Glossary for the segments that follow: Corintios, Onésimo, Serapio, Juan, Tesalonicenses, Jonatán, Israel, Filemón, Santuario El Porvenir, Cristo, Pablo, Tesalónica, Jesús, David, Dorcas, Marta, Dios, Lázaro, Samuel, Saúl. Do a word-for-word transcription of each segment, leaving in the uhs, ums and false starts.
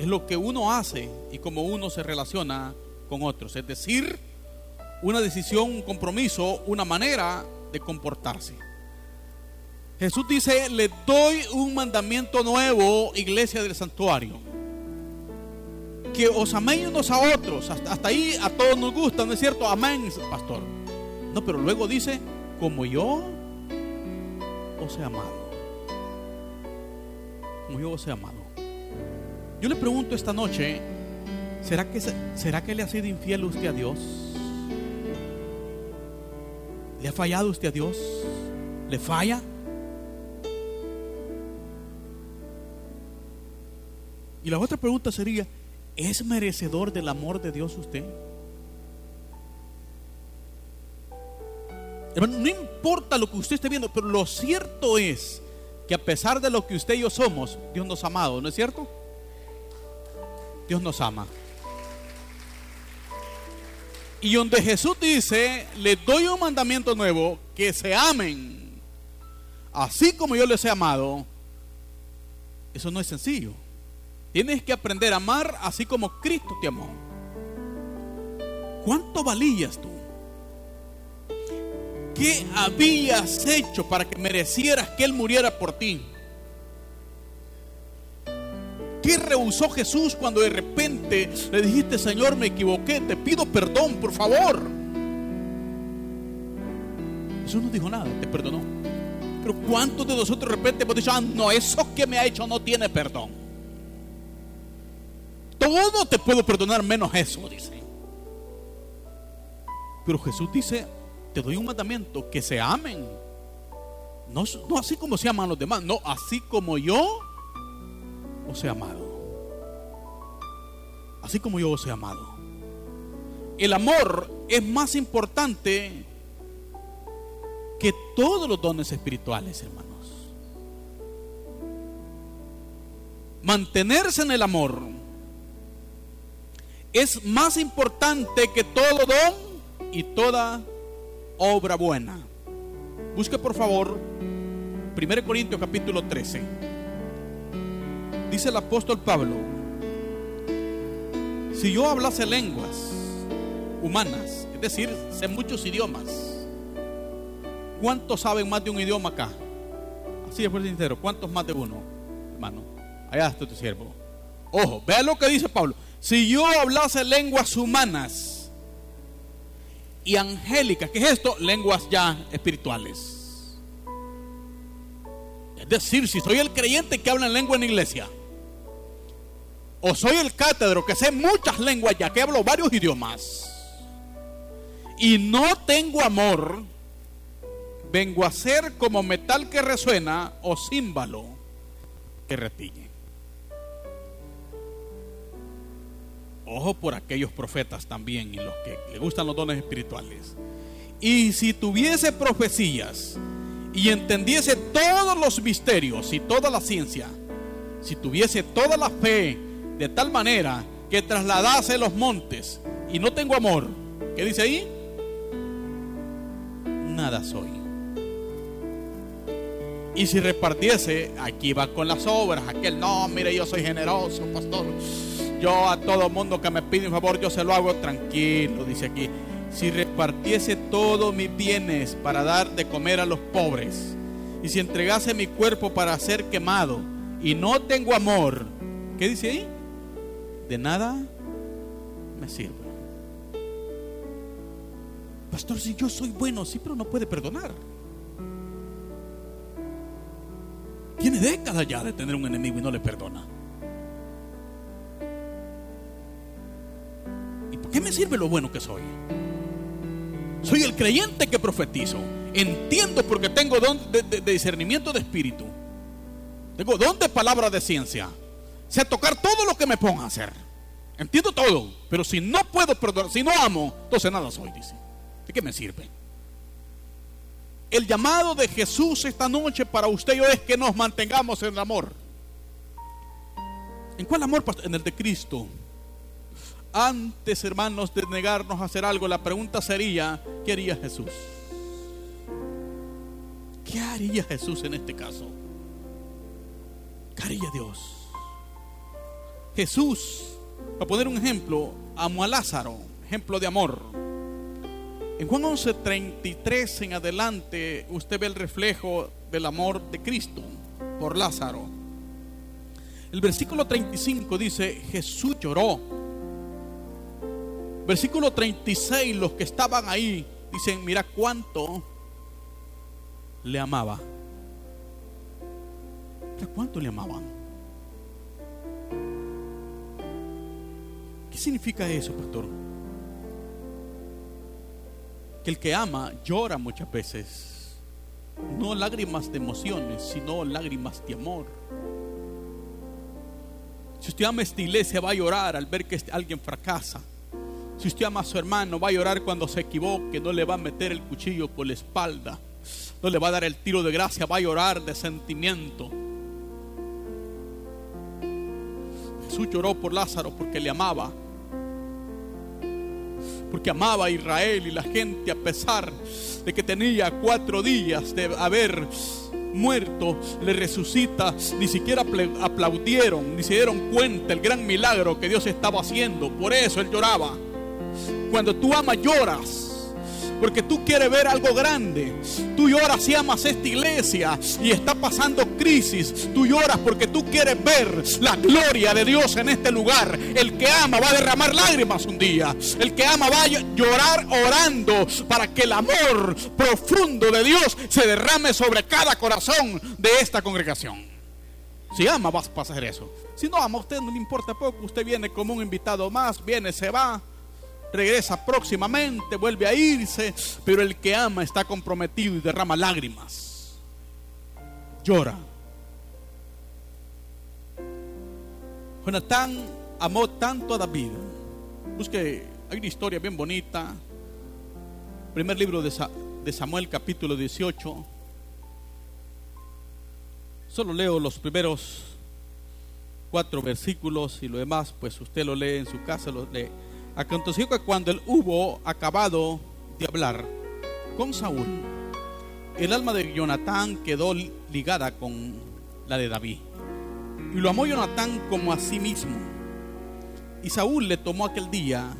es lo que uno hace y cómo uno se relaciona con otros. Es decir, una decisión, un compromiso, una manera de comportarse. Jesús dice: les doy un mandamiento nuevo, iglesia del santuario, que os améis unos a otros. Hasta, hasta ahí a todos nos gusta, ¿no es cierto? Amén, pastor. No, pero luego dice: como yo os he amado. Como yo os he amado. Yo le pregunto esta noche: ¿será que, será que le ha sido infiel usted a Dios? ¿Le ha fallado usted a Dios? ¿Le falla? Y la otra pregunta sería: ¿es merecedor del amor de Dios usted? Hermano, no importa lo que usted esté viendo, pero lo cierto es que a pesar de lo que usted y yo somos, Dios nos ha amado, ¿no es cierto? Dios nos ama. Y donde Jesús dice: les doy un mandamiento nuevo, que se amen así como yo les he amado. Eso no es sencillo. Tienes que aprender a amar así como Cristo te amó. ¿Cuánto valías tú? ¿Qué habías hecho para que merecieras que Él muriera por ti? ¿Qué rehusó Jesús cuando de repente le dijiste: Señor, me equivoqué, te pido perdón, por favor? Jesús no dijo nada, te perdonó. Pero ¿cuántos de nosotros de repente hemos dicho: ah, no, eso que me ha hecho no tiene perdón? Todo te puedo perdonar menos eso, dice. Pero Jesús dice: te doy un mandamiento, que se amen. No, no así como se aman los demás, no, así como yo os he amado. Así como yo os he amado. El amor es más importante que todos los dones espirituales, hermanos. Mantenerse en el amor es más importante que todo don y toda obra buena. Busque por favor Primera de Corintios capítulo trece. Dice el apóstol Pablo: si yo hablase lenguas humanas, es decir, sé muchos idiomas. ¿Cuántos saben más de un idioma acá? Así es, por sincero, ¿cuántos más de uno? Hermano, allá está tu siervo. Ojo, vea lo que dice Pablo: si yo hablase lenguas humanas y angélicas, ¿qué es esto? Lenguas ya espirituales. Es decir, si soy el creyente que habla en lengua en iglesia, o soy el cátedro que sé muchas lenguas ya, que hablo varios idiomas, y no tengo amor, vengo a ser como metal que resuena o címbalo que retiñe. Ojo por aquellos profetas también, y los que le gustan los dones espirituales. Y si tuviese profecías y entendiese todos los misterios y toda la ciencia, si tuviese toda la fe de tal manera que trasladase los montes, y no tengo amor, ¿qué dice ahí? Nada soy. Y si repartiese, aquí va con las obras, aquel: no, mire, yo soy generoso, pastor, yo a todo mundo que me pide un favor yo se lo hago. Tranquilo, dice aquí: si repartiese todos mis bienes para dar de comer a los pobres, y si entregase mi cuerpo para ser quemado, y no tengo amor, ¿qué dice ahí? De nada me sirve. Pastor, si yo soy bueno, sí, pero no puede perdonar. Tiene décadas ya de tener un enemigo y no le perdona. ¿Qué me sirve lo bueno que soy? Soy el creyente que profetizo, entiendo porque tengo don de, de, de discernimiento de espíritu, tengo don de palabra de ciencia, sé tocar todo lo que me ponga a hacer, entiendo todo, pero si no puedo perdonar, si no amo, entonces nada soy, dice. ¿De qué me sirve? El llamado de Jesús esta noche para usted y yo es que nos mantengamos en el amor. ¿En cuál amor, pastor? En el de Cristo. Antes, hermanos, de negarnos a hacer algo, la pregunta sería: ¿qué haría Jesús? ¿Qué haría Jesús en este caso? ¿Qué haría Dios? Jesús, para poner un ejemplo, amó a Lázaro, ejemplo de amor. En Juan once treinta y tres en adelante usted ve el reflejo del amor de Cristo por Lázaro. El versículo treinta y cinco dice: Jesús lloró. Versículo treinta y seis, los que estaban ahí dicen: mira cuánto le amaba. Mira cuánto le amaban. ¿Qué significa eso, pastor? Que el que ama llora muchas veces, no lágrimas de emociones, sino lágrimas de amor. Si usted ama esta iglesia, va a llorar al ver que alguien fracasa. Si usted ama a su hermano, va a llorar cuando se equivoque, no le va a meter el cuchillo por la espalda, no le va a dar el tiro de gracia, va a llorar de sentimiento. Jesús lloró por Lázaro porque le amaba, porque amaba a Israel y la gente, a pesar de que tenía cuatro días de haber muerto, le resucita. Ni siquiera aplaudieron, ni se dieron cuenta el gran milagro que Dios estaba haciendo. Por eso él lloraba. Cuando tú amas, lloras, porque tú quieres ver algo grande. Tú lloras si amas esta iglesia y está pasando crisis. Tú lloras porque tú quieres ver la gloria de Dios en este lugar. El que ama va a derramar lágrimas un día. El que ama va a llorar orando para que el amor profundo de Dios se derrame sobre cada corazón de esta congregación. Si ama, vas a hacer eso. Si no ama, a usted no le importa poco. Usted viene como un invitado más, viene, se va, regresa próximamente, vuelve a irse. Pero el que ama está comprometido y derrama lágrimas, llora. Jonatán amó tanto a David. Busque, hay una historia bien bonita, primer libro de, Sa- de Samuel capítulo dieciocho. Solo leo los primeros cuatro versículos y lo demás pues usted lo lee en su casa, lo lee. Aconteció que cuando él hubo acabado de hablar con Saúl, el alma de Jonatán quedó ligada con la de David, y lo amó Jonatán como a sí mismo. Y Saúl le tomó aquel día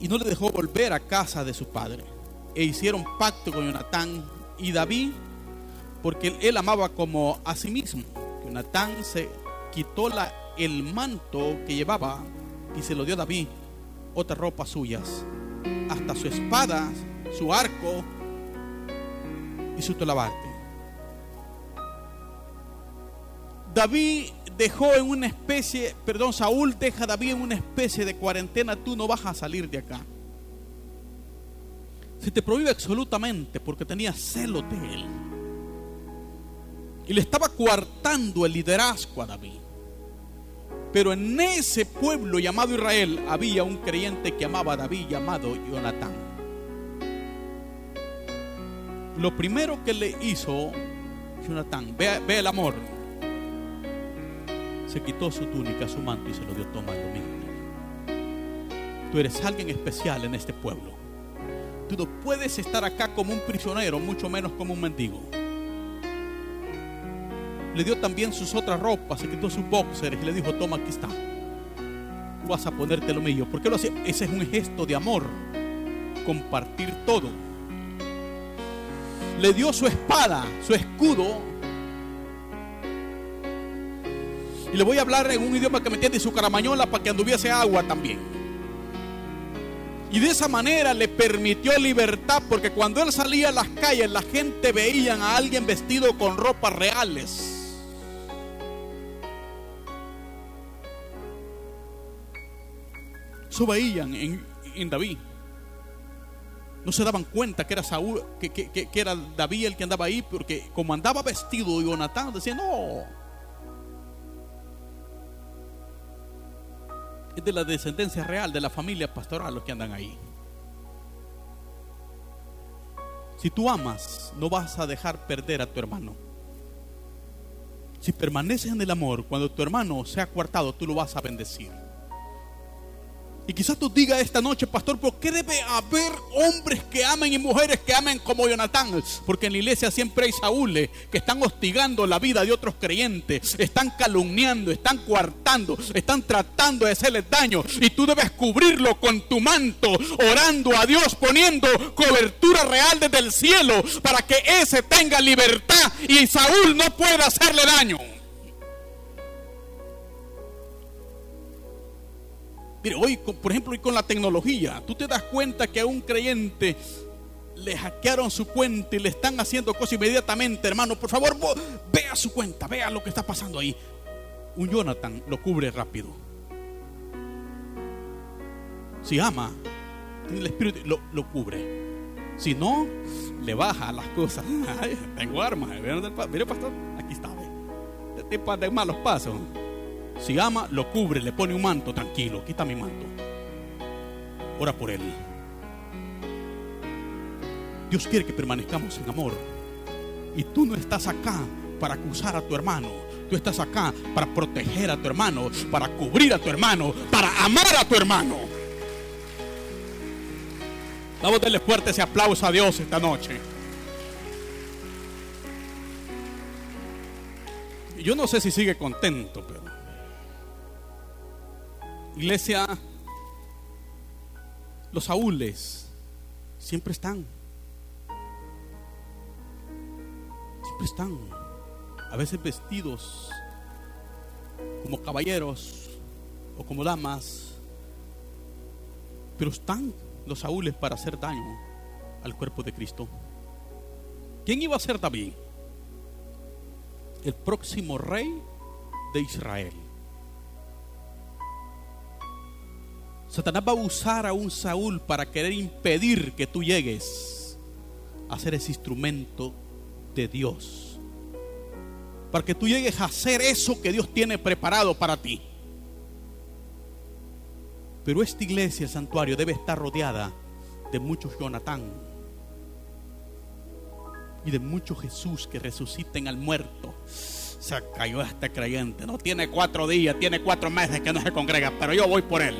y no le dejó volver a casa de su padre, e hicieron pacto con Jonatán y David, porque él amaba como a sí mismo. Jonatán se quitó la, el manto que llevaba y se lo dio a David, otras ropas suyas, hasta su espada, su arco y su talabarte. David dejó en una especie, perdón, Saúl deja a David en una especie de cuarentena. Tú no vas a salir de acá. Se te prohíbe absolutamente, porque tenía celos de él y le estaba coartando el liderazgo a David. Pero en ese pueblo llamado Israel había un creyente que amaba a David, llamado Jonatán. Lo primero que le hizo Jonatán, ve, ve el amor, se quitó su túnica, su manto, y se lo dio. Toma, lo mismo. Tú eres alguien especial en este pueblo. Tú no puedes estar acá como un prisionero, mucho menos como un mendigo. Le dio también sus otras ropas, se quitó sus boxers y le dijo: toma, aquí está, tú vas a ponerte lo mío. ¿Por qué lo hacía? Ese es un gesto de amor, compartir todo. Le dio su espada, su escudo. Y le voy a hablar en un idioma que me entiende, y su caramañola, para que anduviese agua también. Y de esa manera le permitió libertad, porque cuando él salía a las calles, la gente veía a alguien vestido con ropas reales. Eso veían en, en David. No se daban cuenta que era Saúl, que, que, que era David el que andaba ahí, porque como andaba vestido Jonatán, decía: no, es de la descendencia real, de la familia pastoral, los que andan ahí. Si tú amas, no vas a dejar perder a tu hermano. Si permaneces en el amor, cuando tu hermano sea coartado, tú lo vas a bendecir. Y quizás tú digas esta noche, pastor, ¿por qué debe haber hombres que amen y mujeres que amen como Jonatán? Porque en la iglesia siempre hay saúles que están hostigando la vida de otros creyentes, están calumniando, están coartando, están tratando de hacerles daño. Y tú debes cubrirlo con tu manto, orando a Dios, poniendo cobertura real desde el cielo para que ese tenga libertad y Saúl no pueda hacerle daño. Mire, hoy, por ejemplo, hoy con la tecnología, tú te das cuenta que a un creyente le hackearon su cuenta y le están haciendo cosas inmediatamente. Hermano, por favor, vea su cuenta, vea lo que está pasando ahí. Un Jonatán lo cubre rápido. Si ama, tiene el espíritu, lo, lo cubre. Si no, le baja las cosas. Ay, tengo armas. Mire, pastor, aquí está. Este tipo de malos pasos. Si ama, lo cubre, le pone un manto. Tranquilo, aquí está mi manto. Ora por él. Dios quiere que permanezcamos en amor. Y tú no estás acá para acusar a tu hermano. Tú estás acá para proteger a tu hermano, para cubrir a tu hermano, para amar a tu hermano. Vamos a darle fuerte ese aplauso a Dios esta noche. Yo no sé si sigue contento, pero iglesia, los saúles siempre están. Siempre están. A veces vestidos como caballeros o como damas. Pero están los saúles para hacer daño al cuerpo de Cristo. ¿Quién iba a ser David? El próximo rey de Israel. Satanás va a usar a un Saúl para querer impedir que tú llegues a ser ese instrumento de Dios, para que tú llegues a hacer eso que Dios tiene preparado para ti. Pero esta iglesia, el santuario, debe estar rodeada de muchos Jonatán y de muchos Jesús que resuciten al muerto. Se cayó este creyente, no tiene cuatro días, tiene cuatro meses que no se congrega, pero yo voy por él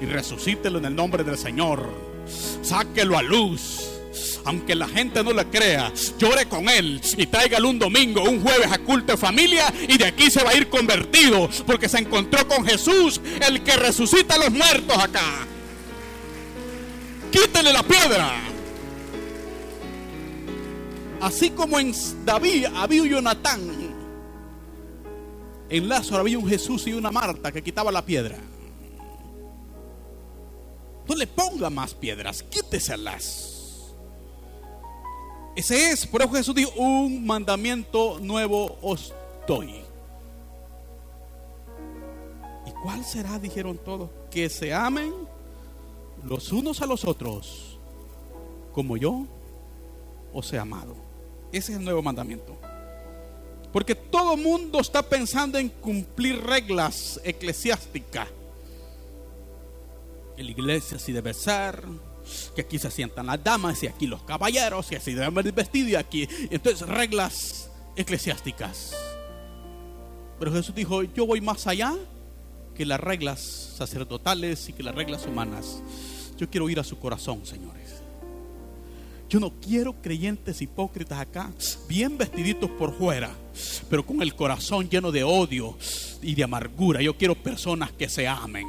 y resucítelo en el nombre del Señor. Sáquelo a luz, aunque la gente no le crea. Llore con él y tráigalo un domingo, un jueves a culto de familia, y de aquí se va a ir convertido, porque se encontró con Jesús, el que resucita a los muertos acá. Quítale la piedra. Así como en David había un Jonatán, en Lázaro había un Jesús y una Marta que quitaba la piedra. No le ponga más piedras, quíteselas. Ese es, por eso Jesús dijo: un mandamiento nuevo os doy. ¿Y cuál será? Dijeron todos: que se amen los unos a los otros, como yo os he amado. Ese es el nuevo mandamiento. Porque todo mundo está pensando en cumplir reglas eclesiásticas. En la iglesia así debe ser, que aquí se sientan las damas y aquí los caballeros, y así deben ir vestidos y aquí. Entonces, reglas eclesiásticas. Pero Jesús dijo: yo voy más allá que las reglas sacerdotales y que las reglas humanas. Yo quiero ir a su corazón, señores. Yo no quiero creyentes hipócritas acá, bien vestiditos por fuera, pero con el corazón lleno de odio y de amargura. Yo quiero personas que se amen,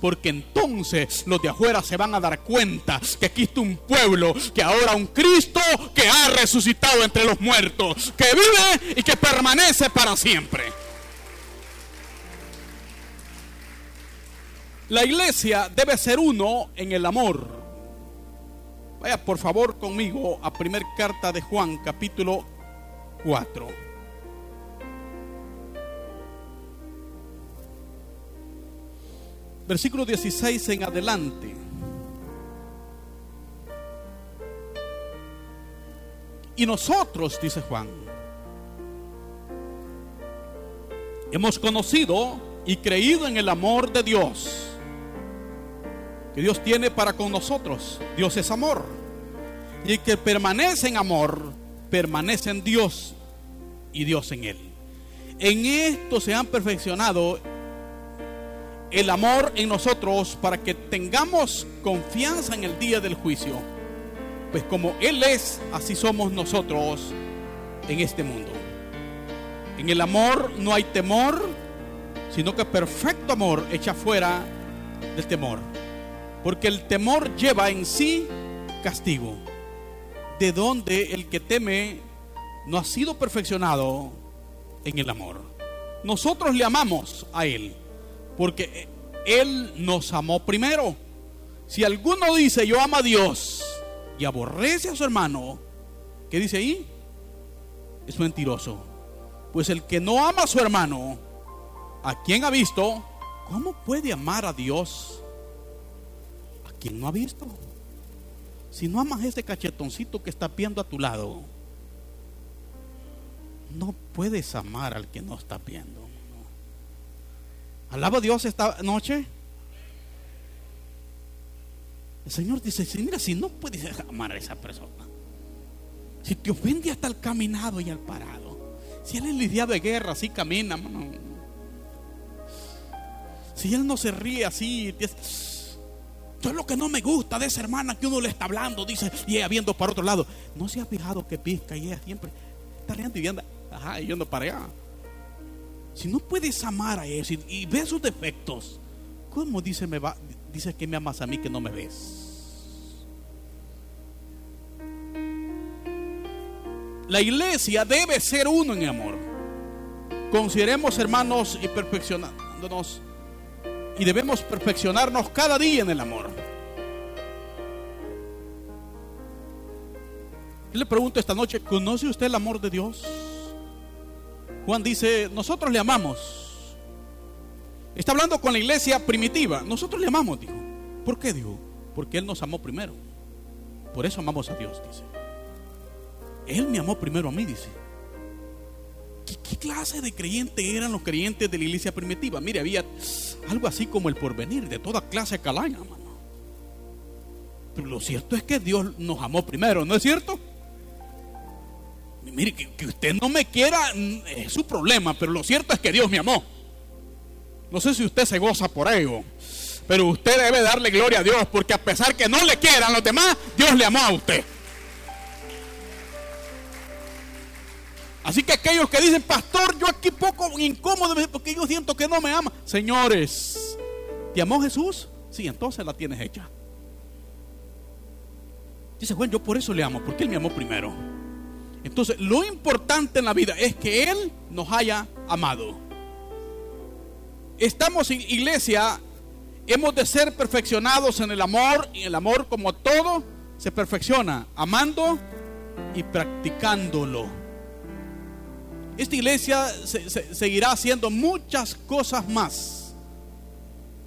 porque entonces los de afuera se van a dar cuenta que aquí está un pueblo, que ahora un Cristo que ha resucitado entre los muertos, que vive y que permanece para siempre. La iglesia debe ser uno en el amor. Vaya por favor conmigo a primera carta de Juan, capítulo cuatro. Versículo dieciséis en adelante. Y nosotros, dice Juan, hemos conocido y creído en el amor de Dios que Dios tiene para con nosotros. Dios es amor, y el que permanece en amor permanece en Dios y Dios en él. En esto se han perfeccionado el amor en nosotros para que tengamos confianza en el día del juicio. Pues como Él es, así somos nosotros en este mundo. En el amor no hay temor, sino que perfecto amor echa fuera del temor, porque el temor lleva en sí castigo, de donde el que teme no ha sido perfeccionado en el amor. Nosotros le amamos a Él porque Él nos amó primero. Si alguno dice yo amo a Dios y aborrece a su hermano, ¿qué dice ahí? Es mentiroso. Pues el que no ama a su hermano, a quien ha visto, ¿cómo puede amar a Dios a quien no ha visto? Si no amas ese cachetoncito que está viendo a tu lado, no puedes amar al que no está viendo. Alaba a Dios esta noche. El Señor dice, sí, mira, si no puedes amar a esa persona, si te ofende hasta el caminado y al parado, si él es lidiado de guerra, así camina, mano. Si él no se ríe así, dice, yo es lo que no me gusta de esa hermana que uno le está hablando, dice, y ella viendo para otro lado. No se ha fijado que pisca y ella siempre está riendo y anda, ajá, y yo ando para allá. Si no puedes amar a eso y, y ves sus defectos, ¿cómo dice me va? Dices que me amas a mí que no me ves. La iglesia debe ser uno en amor. Consideremos, hermanos, y perfeccionándonos, y debemos perfeccionarnos cada día en el amor. Yo le pregunto esta noche, ¿conoce usted el amor de Dios? Juan dice, nosotros le amamos. Está hablando con la iglesia primitiva. Nosotros le amamos, dijo. ¿Por qué, dijo? Porque Él nos amó primero. Por eso amamos a Dios, dice. Él me amó primero a mí, dice. ¿Qué, qué clase de creyente eran los creyentes de la iglesia primitiva? Mire, había algo así como El Porvenir, de toda clase de calaña, hermano. Pero lo cierto es que Dios nos amó primero, ¿no es cierto? Mire, que, que usted no me quiera es su problema, pero lo cierto es que Dios me amó. No sé si usted se goza por ello, pero usted debe darle gloria a Dios, porque a pesar que no le quieran los demás, Dios le amó a usted. Así que aquellos que dicen, pastor, yo aquí poco incómodo porque yo siento que no me ama. Señores, ¿te amó Jesús? Sí, entonces la tienes hecha. Dice, bueno, yo por eso le amo, porque Él me amó primero. Entonces, lo importante en la vida es que Él nos haya amado. Estamos en iglesia, hemos de ser perfeccionados en el amor, y el amor, como todo, se perfecciona amando y practicándolo. Esta iglesia se, se, seguirá haciendo muchas cosas más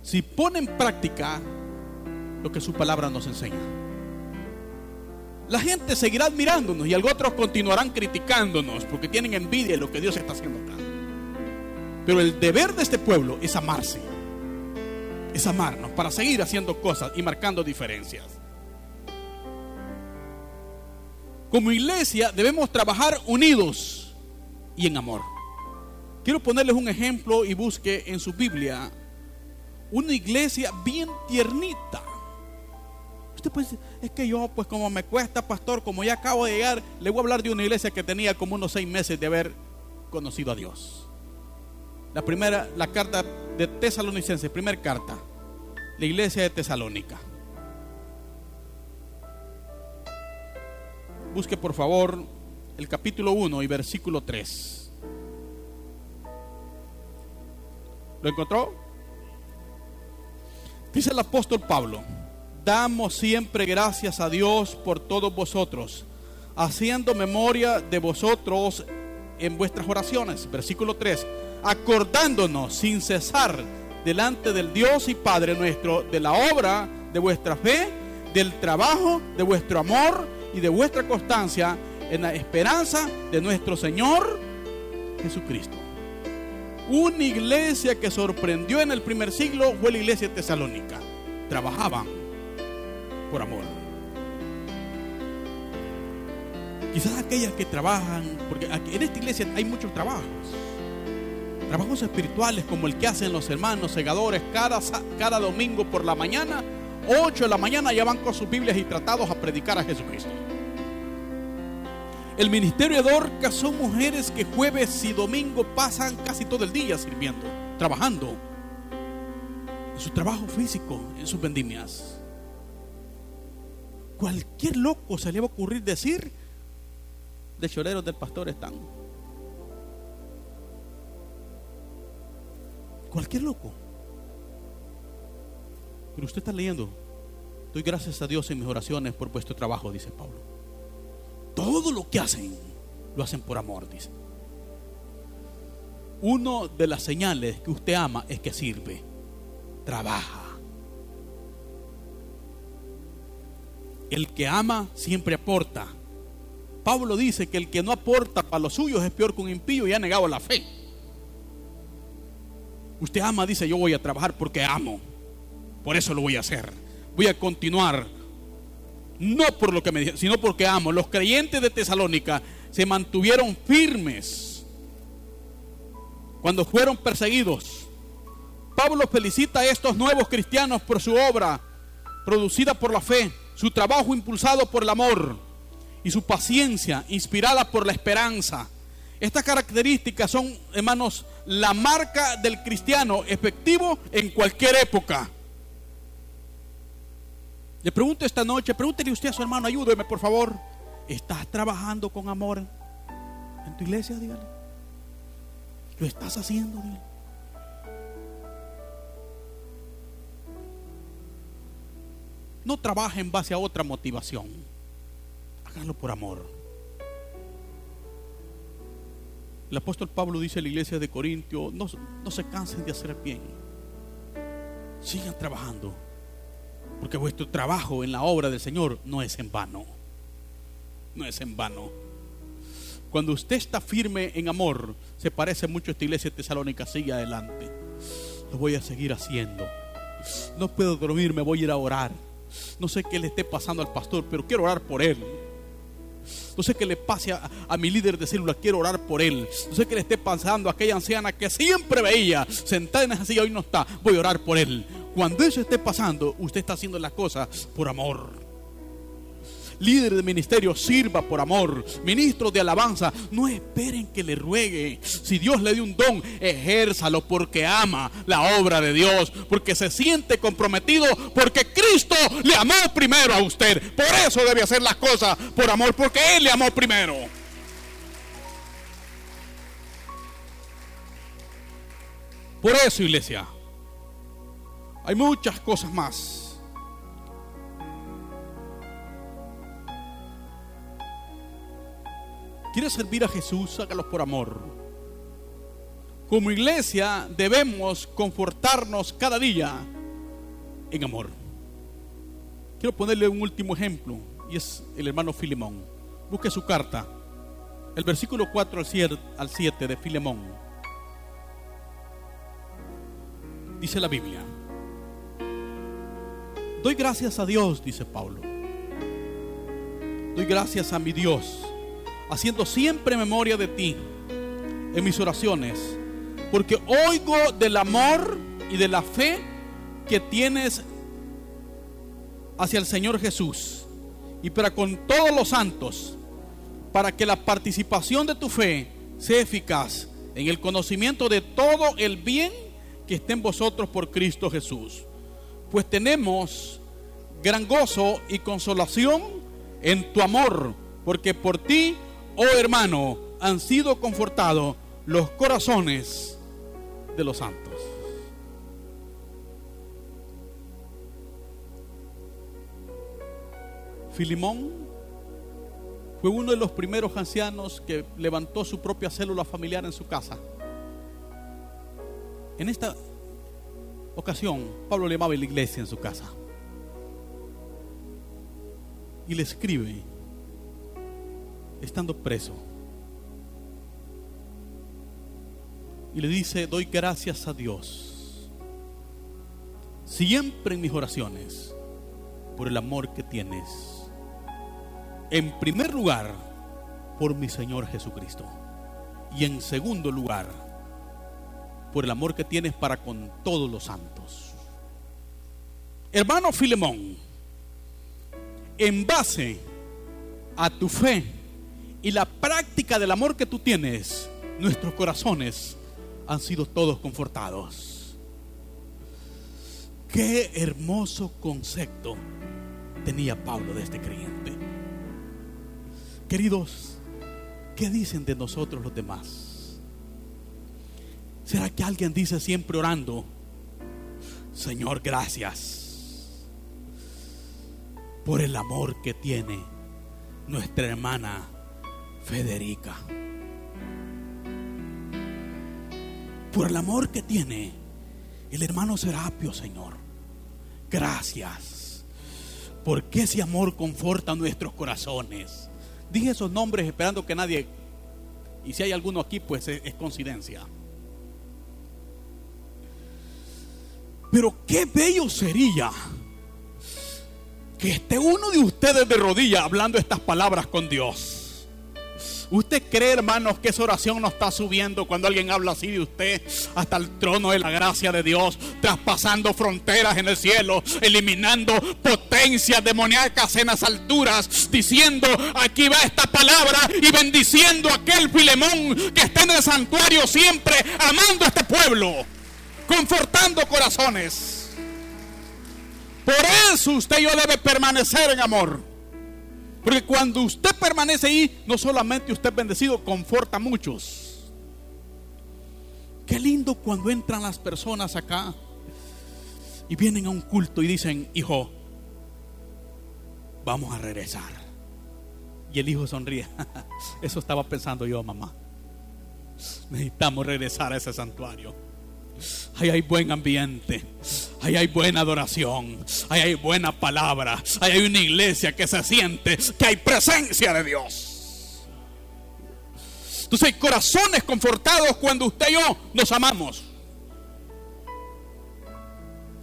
si pone en práctica lo que su palabra nos enseña. La gente seguirá admirándonos y otros continuarán criticándonos porque tienen envidia de lo que Dios está haciendo acá. Pero el deber de este pueblo es amarse, es amarnos para seguir haciendo cosas y marcando diferencias. Como iglesia debemos trabajar unidos y en amor. Quiero ponerles un ejemplo y busque en su Biblia una iglesia bien tiernita. Usted puede decir, es que yo pues como me cuesta, pastor, como ya acabo de llegar, le voy a hablar de una iglesia que tenía como unos seis meses de haber conocido a Dios. La primera, la carta de Tesalonicenses, primera carta, la iglesia de Tesalónica. Busque por favor el capítulo uno y versículo tres. ¿Lo encontró? Dice el apóstol Pablo: damos siempre gracias a Dios por todos vosotros, haciendo memoria de vosotros en vuestras oraciones. Versículo tres: acordándonos sin cesar delante del Dios y Padre nuestro de la obra de vuestra fe, del trabajo, de vuestro amor y de vuestra constancia en la esperanza de nuestro Señor Jesucristo. Una iglesia que sorprendió en el primer siglo fue la iglesia de Tesalónica. Trabajaban por amor. Quizás aquellas que trabajan, porque en esta iglesia hay muchos trabajos. Trabajos espirituales como el que hacen los hermanos segadores cada, cada domingo por la mañana, ocho de la mañana ya van con sus Biblias y tratados a predicar a Jesucristo. El ministerio de Dorcas son mujeres que jueves y domingo pasan casi todo el día sirviendo, trabajando en su trabajo físico, en sus vendimias. Cualquier loco se le va a ocurrir decir: de choreros del pastor están. Cualquier loco. Pero usted está leyendo: doy gracias a Dios en mis oraciones por vuestro trabajo, dice Pablo. Todo lo que hacen, lo hacen por amor, dice. Una de las señales que usted ama es que sirve, trabaja. El que ama siempre aporta. Pablo dice que el que no aporta para los suyos es peor que un impío y ha negado la fe. Usted ama, dice: yo voy a trabajar porque amo. Por eso lo voy a hacer. Voy a continuar. No por lo que me dijeron, sino porque amo. Los creyentes de Tesalónica se mantuvieron firmes cuando fueron perseguidos. Pablo felicita a estos nuevos cristianos por su obra producida por la fe, su trabajo impulsado por el amor y su paciencia inspirada por la esperanza. Estas características son, hermanos, la marca del cristiano efectivo en cualquier época. Le pregunto esta noche, pregúntele usted a su hermano: ayúdeme por favor, ¿estás trabajando con amor en tu iglesia? Dígale. ¿Lo estás haciendo? Dígale. No trabaje en base a otra motivación. Hágalo por amor. El apóstol Pablo dice a la iglesia de Corintios: no, no se cansen de hacer el bien. Sigan trabajando, porque vuestro trabajo en la obra del Señor no es en vano. No es en vano. Cuando usted está firme en amor, se parece mucho a esta iglesia de Tesalónica. Sigue adelante. Lo voy a seguir haciendo. No puedo dormir, me voy a ir a orar. No sé qué le esté pasando al pastor, pero quiero orar por él. No sé qué le pase a, a mi líder de célula, quiero orar por él. No sé qué le esté pasando a aquella anciana que siempre veía sentada en esa silla, hoy no está, voy a orar por él. Cuando eso esté pasando, usted está haciendo las cosas por amor. Líder de ministerio, sirva por amor. Ministros de alabanza, no esperen que le ruegue. Si Dios le dio un don, ejérzalo porque ama la obra de Dios, porque se siente comprometido, porque Cristo le amó primero a usted. Por eso debe hacer las cosas por amor, porque Él le amó primero. Por eso, iglesia, hay muchas cosas más. ¿Quieres servir a Jesús? Hágalo por amor. Como iglesia debemos confortarnos cada día en amor. Quiero ponerle un último ejemplo, y es el hermano Filemón. Busque su carta, el versículo cuatro al siete de Filemón. Dice la Biblia: doy gracias a Dios, dice Pablo, doy gracias a mi Dios, haciendo siempre memoria de ti en mis oraciones, porque oigo del amor y de la fe que tienes hacia el Señor Jesús y para con todos los santos, para que la participación de tu fe sea eficaz en el conocimiento de todo el bien que esté en vosotros por Cristo Jesús. Pues tenemos gran gozo y consolación en tu amor, porque por ti, oh hermano, han sido confortados los corazones de los santos. Filemón fue uno de los primeros ancianos que levantó su propia célula familiar en su casa. En esta ocasión, Pablo le llamaba la iglesia en su casa y le escribe estando preso, y le dice: doy gracias a Dios siempre en mis oraciones por el amor que tienes, en primer lugar por mi Señor Jesucristo, y en segundo lugar por el amor que tienes para con todos los santos. Hermano Filemón, en base a tu fe y la práctica del amor que tú tienes, nuestros corazones han sido todos confortados. Qué hermoso concepto tenía Pablo de este creyente. Queridos, ¿qué dicen de nosotros los demás? ¿Será que alguien dice siempre orando: Señor, gracias por el amor que tiene nuestra hermana Federica, por el amor que tiene el hermano Serapio? Señor, gracias, porque ese amor conforta nuestros corazones. Dije esos nombres esperando que nadie, y si hay alguno aquí, pues es, es coincidencia. Pero qué bello sería que esté uno de ustedes de rodillas hablando estas palabras con Dios. ¿Usted cree, hermanos, que esa oración no está subiendo cuando alguien habla así de usted hasta el trono de la gracia de Dios, traspasando fronteras en el cielo, eliminando potencias demoníacas en las alturas, diciendo: aquí va esta palabra, y bendiciendo a aquel Filemón que está en el santuario siempre, amando a este pueblo, confortando corazones? Por eso usted y yo debe permanecer en amor, porque cuando usted permanece ahí, no solamente usted es bendecido, conforta a muchos. Qué lindo cuando entran las personas acá y vienen a un culto y dicen: hijo, vamos a regresar. Y el hijo sonríe: eso estaba pensando yo, mamá. Necesitamos regresar a ese santuario. Ahí hay buen ambiente, ahí hay buena adoración, ahí hay buena palabra, ahí hay una iglesia que se siente que hay presencia de Dios. Entonces hay corazones confortados cuando usted y yo nos amamos.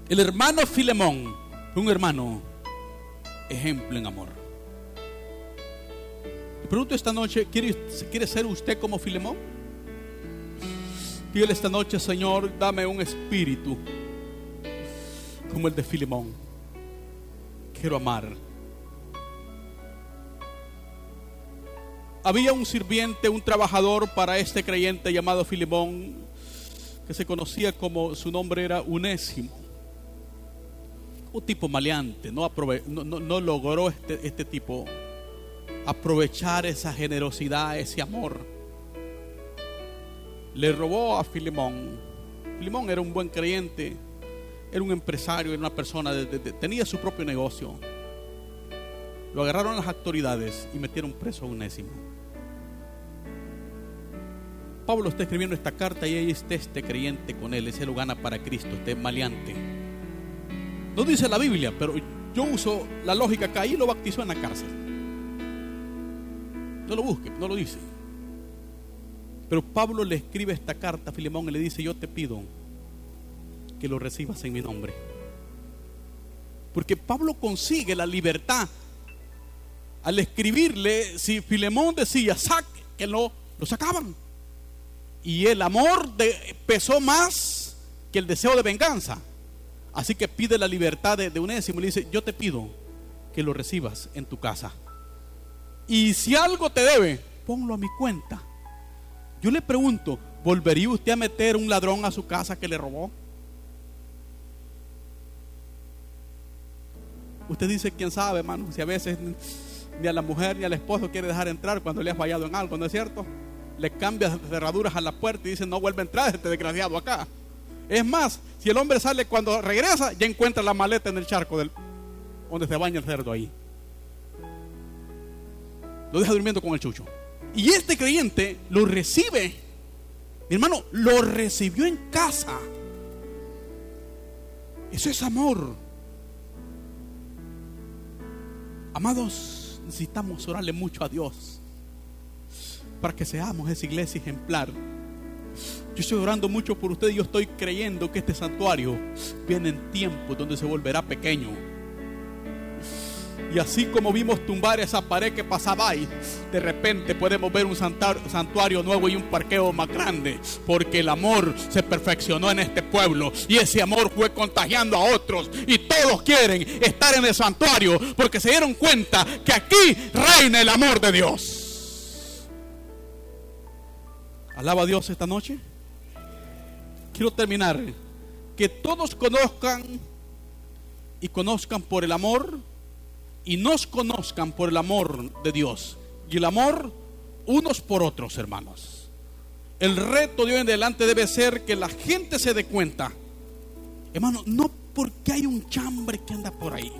El hermano Filemón, un hermano ejemplo en amor. Le pregunto esta noche: ¿quiere, ¿quiere ser usted como Filemón? Pídele esta noche: Señor, dame un espíritu como el de Filemón. Quiero amar. Había un sirviente, un trabajador para este creyente llamado Filemón, que se conocía como, su nombre era Onésimo. Un tipo maleante. No, aprove, no, no, no logró este, este tipo aprovechar esa generosidad, ese amor. Le robó a Filemón. Filemón era un buen creyente, era un empresario, era una persona de, de, de, tenía su propio negocio. Lo agarraron las autoridades y metieron preso a Onésimo. Pablo está escribiendo esta carta y ahí está este creyente con él. Ese lo gana para Cristo, este maleante. No dice la Biblia, pero yo uso la lógica acá. Ahí lo bautizó en la cárcel. No lo busque, no lo dice. Pero Pablo le escribe esta carta a Filemón y le dice: yo te pido que lo recibas en mi nombre. Porque Pablo consigue la libertad al escribirle. Si Filemón decía: sáquenlo, lo sacaban. Y el amor de, pesó más que el deseo de venganza. Así que pide la libertad de, de Onésimo y le dice: yo te pido que lo recibas en tu casa. Y si algo te debe, ponlo a mi cuenta. Yo le pregunto: ¿volvería usted a meter un ladrón a su casa que le robó? Usted dice: quién sabe, hermano, si a veces ni a la mujer ni al esposo quiere dejar entrar cuando le has fallado en algo, ¿no es cierto? Le cambias cerraduras a la puerta y dice: no vuelve a entrar este desgraciado acá. Es más, si el hombre sale, cuando regresa ya encuentra la maleta en el charco del, donde se baña el cerdo ahí. Lo deja durmiendo con el chucho. Y este creyente lo recibe. Mi hermano, lo recibió en casa. Eso es amor. Amados, necesitamos orarle mucho a Dios para que seamos esa iglesia ejemplar. Yo estoy orando mucho por ustedes. Yo estoy creyendo que este santuario viene en tiempos donde se volverá pequeño. Y así como vimos tumbar esa pared que pasaba ahí, de repente podemos ver un santuario nuevo y un parqueo más grande, porque el amor se perfeccionó en este pueblo y ese amor fue contagiando a otros, y todos quieren estar en el santuario porque se dieron cuenta que aquí reina el amor de Dios. Alaba a Dios esta noche. Quiero terminar, que todos conozcan y conozcan por el amor, y nos conozcan por el amor de Dios y el amor unos por otros, hermanos. El reto de hoy en adelante debe ser que la gente se dé cuenta, hermano, no porque hay un chambre que anda por ahí,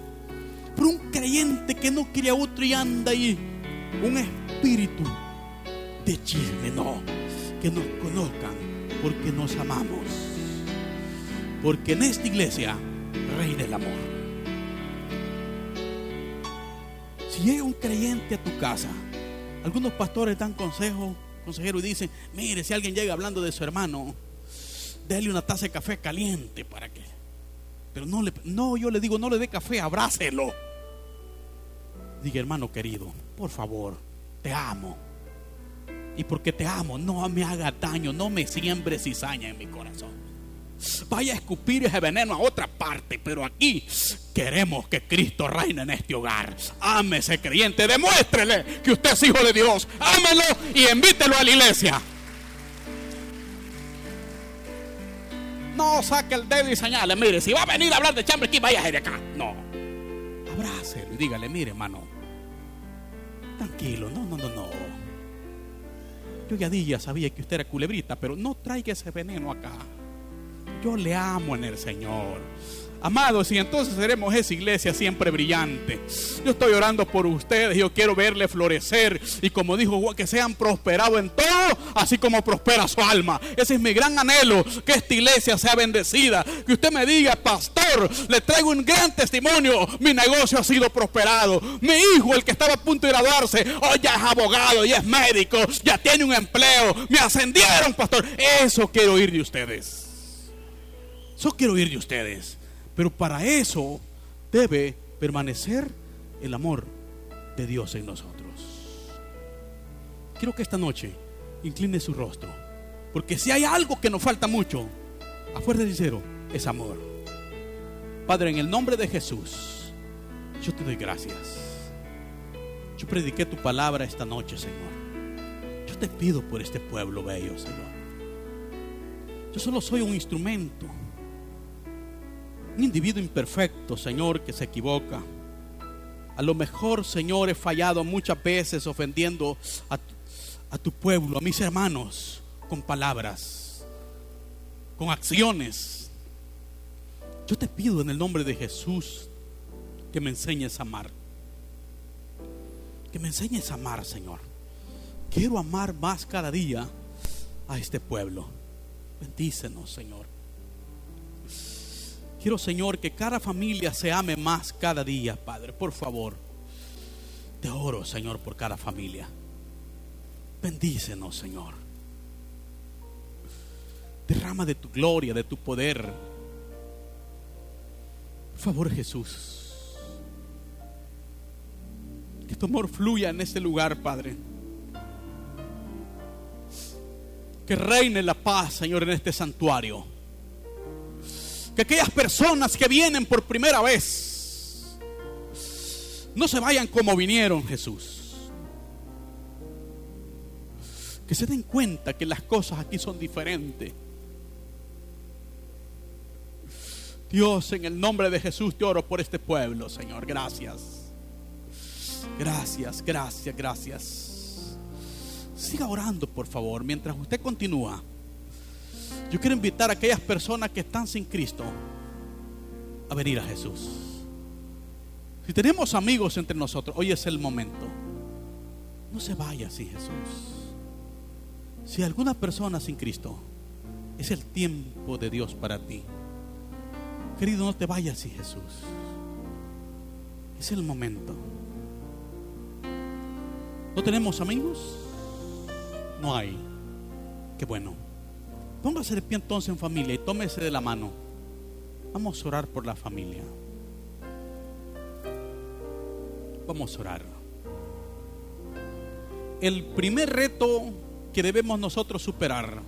por un creyente que no quiere a otro y anda ahí un espíritu de chisme. No, que nos conozcan porque nos amamos, porque en esta iglesia reina el amor. Si llega un creyente a tu casa, algunos pastores dan consejos, consejeros, y dicen: mire, si alguien llega hablando de su hermano, déle una taza de café caliente para que... Pero no, le, no yo le digo, no le dé café, abrácelo. Diga: hermano querido, por favor, te amo. Y porque te amo, no me haga daño, no me siembre cizaña en mi corazón. Vaya a escupir ese veneno a otra parte, pero aquí queremos que Cristo reine en este hogar. Ámese, creyente, demuéstrele que usted es hijo de Dios. Ámelo y invítelo a la iglesia. No saque el dedo y señale: mire, si va a venir a hablar de chambre aquí, váyase de acá. No, abrácelo y dígale: mire, hermano, tranquilo, no, no, no, no. Yo ya día sabía que usted era culebrita, pero no traiga ese veneno acá. Yo le amo en el Señor. Amados, y entonces seremos esa iglesia siempre brillante. Yo estoy orando por ustedes, yo quiero verle florecer, y como dijo Juan, que sean prosperados en todo, así como prospera su alma. Ese es mi gran anhelo, que esta iglesia sea bendecida, que usted me diga: pastor, le traigo un gran testimonio, mi negocio ha sido prosperado, mi hijo, el que estaba a punto de graduarse, hoy ya es abogado, ya es médico, ya tiene un empleo, me ascendieron, pastor. Eso quiero oír de ustedes. Eso quiero oír de ustedes. Pero para eso debe permanecer el amor de Dios en nosotros. Quiero que esta noche incline su rostro, porque si hay algo que nos falta mucho, a fuerza sincero, es amor. Padre, en el nombre de Jesús, yo te doy gracias. Yo prediqué tu palabra esta noche, Señor. Yo te pido por este pueblo bello, Señor. Yo solo soy un instrumento, un individuo imperfecto, Señor, que se equivoca. A lo mejor, Señor, he fallado muchas veces ofendiendo a tu, a tu pueblo, a mis hermanos, con palabras, con acciones. Yo te pido en el nombre de Jesús que me enseñes a amar, que me enseñes a amar, Señor. Quiero amar más cada día a este pueblo. Bendícenos, Señor. Quiero, Señor, que cada familia se ame más cada día, Padre. Por favor, te oro, Señor, por cada familia. Bendícenos, Señor. Derrama de tu gloria, de tu poder. Por favor, Jesús, que tu amor fluya en este lugar, Padre. Que reine la paz, Señor, en este santuario. Que aquellas personas que vienen por primera vez no se vayan como vinieron, Jesús. Que se den cuenta que las cosas aquí son diferentes. Dios, en el nombre de Jesús te oro por este pueblo, Señor. Gracias. Gracias, gracias, gracias. Siga orando, por favor, mientras usted continúa. Yo quiero invitar a aquellas personas que están sin Cristo a venir a Jesús. Si tenemos amigos entre nosotros, hoy es el momento. No se vaya sin Jesús. Si alguna persona sin Cristo, es el tiempo de Dios para ti. Querido, no te vayas sin Jesús. Es el momento. ¿No tenemos amigos? No hay. Qué bueno. Póngase de pie entonces en familia y tómese de la mano. Vamos a orar por la familia. Vamos a orar. El primer reto que debemos nosotros superar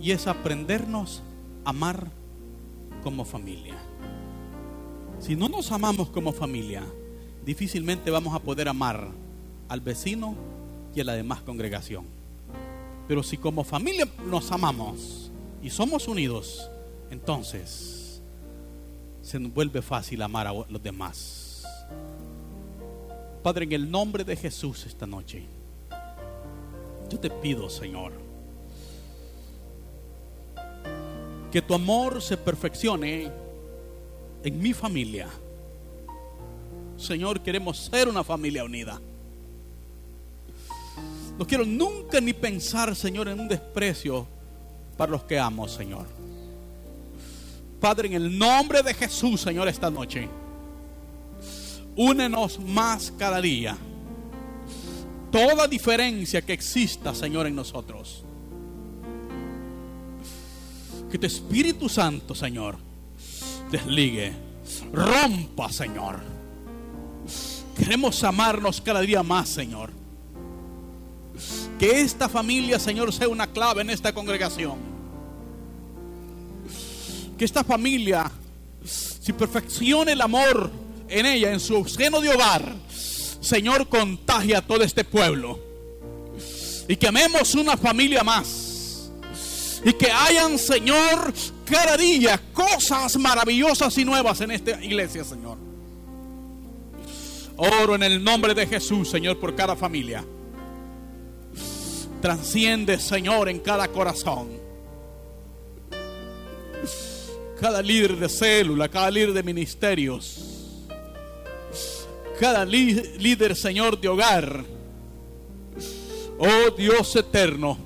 y es aprendernos a amar como familia. Si no nos amamos como familia, difícilmente vamos a poder amar al vecino y a la demás congregación. Pero si como familia nos amamos y somos unidos, entonces se nos vuelve fácil amar a los demás. Padre, en el nombre de Jesús esta noche, yo te pido, Señor, que tu amor se perfeccione en mi familia. Señor, queremos ser una familia unida. No quiero nunca ni pensar, Señor, en un desprecio para los que amo, Señor. Padre, en el nombre de Jesús, Señor, esta noche, únenos más cada día. Toda diferencia que exista, Señor, en nosotros, que tu Espíritu Santo, Señor, desligue, rompa, Señor. Queremos amarnos cada día más, Señor. Que esta familia, Señor, sea una clave en esta congregación. Que esta familia se perfeccione el amor en ella, en su seno de hogar. Señor, contagia a todo este pueblo. Y que amemos una familia más. Y que hayan, Señor, cada día cosas maravillosas y nuevas en esta iglesia, Señor. Oro en el nombre de Jesús, Señor, por cada familia. Transciende, Señor, en cada corazón. Cada líder de célula, cada líder de ministerios, cada líder, Señor, de hogar. Oh Dios eterno,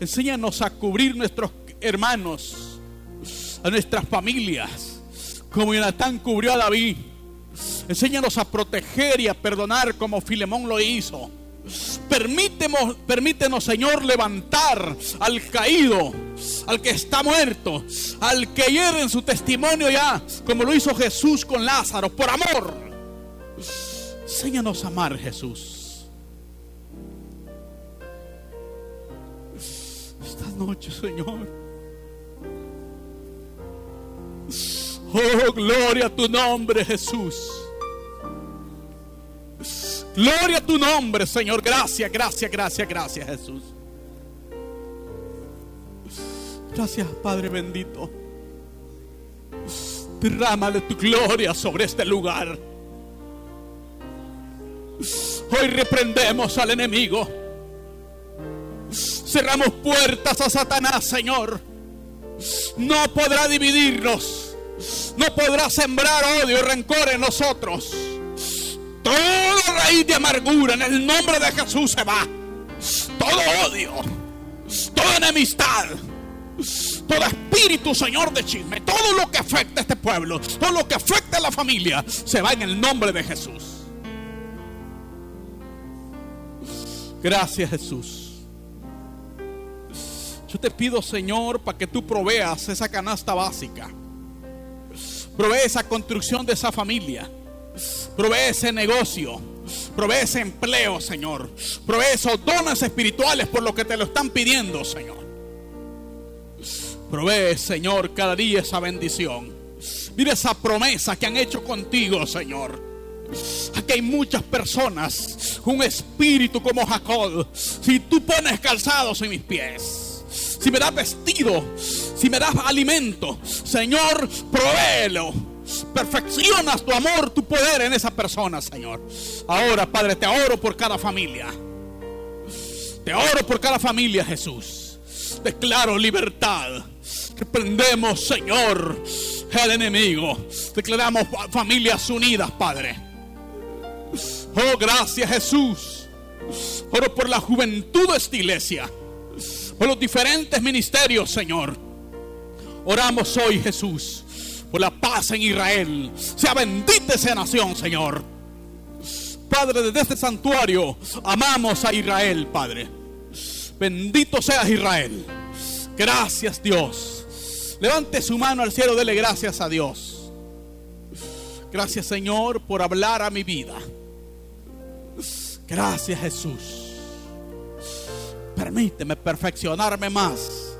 enséñanos a cubrir nuestros hermanos, a nuestras familias, como Jonatán cubrió a David. Enséñanos a proteger y a perdonar como Filemón lo hizo. Permítenos, permítenos, Señor, levantar al caído, al que está muerto, al que hiere en su testimonio ya, como lo hizo Jesús con Lázaro, por amor. Enséñanos a amar, Jesús. Esta noche, Señor. Oh, gloria a tu nombre, Jesús. Gloria a tu nombre, Señor. Gracias, gracias, gracias, gracias, Jesús. Gracias, Padre bendito. Derrama de tu gloria sobre este lugar. Hoy reprendemos al enemigo. Cerramos puertas a Satanás, Señor. No podrá dividirnos. No podrá sembrar odio y rencor en nosotros. Toda raíz de amargura en el nombre de Jesús se va. Todo odio, toda enemistad, todo espíritu, Señor, de chisme, todo lo que afecta a este pueblo, todo lo que afecta a la familia, se va en el nombre de Jesús. Gracias, Jesús. Yo te pido, Señor, para que tú proveas esa canasta básica. Provee esa construcción de esa familia. Provee ese negocio, provee ese empleo, Señor. Provee esos dones espirituales por lo que te lo están pidiendo, Señor. Provee, Señor, cada día esa bendición. Mira esa promesa que han hecho contigo, Señor. Aquí hay muchas personas, un espíritu como Jacob. Si tú pones calzados en mis pies, si me das vestido, si me das alimento, Señor, provéelo. Perfeccionas tu amor, tu poder en esa persona, Señor. Ahora, Padre, te oro por cada familia. Te oro por cada familia, Jesús. Declaro libertad. Reprendemos, Señor, al enemigo. Declaramos familias unidas, Padre. Oh, gracias, Jesús. Oro por la juventud de esta iglesia, por los diferentes ministerios, Señor. Oramos hoy, Jesús, por la paz en Israel. Sea bendita esa nación, Señor. Padre, desde este santuario amamos a Israel, Padre. Bendito seas, Israel. Gracias, Dios. Levante su mano al cielo, dele gracias a Dios. Gracias, Señor, por hablar a mi vida. Gracias, Jesús. Permíteme perfeccionarme más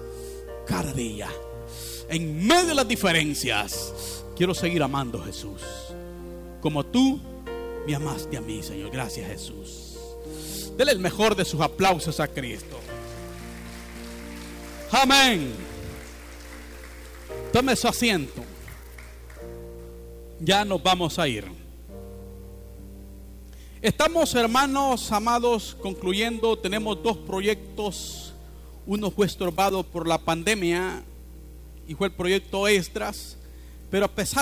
cada día. En medio de las diferencias, quiero seguir amando a Jesús como tú me amaste a mí, Señor. Gracias, Jesús. Dele el mejor de sus aplausos a Cristo. Amén. Tome su asiento. Ya nos vamos a ir. Estamos, hermanos amados, concluyendo. Tenemos dos proyectos. Uno fue estorbado por la pandemia y fue el proyecto Extras, pero a pesar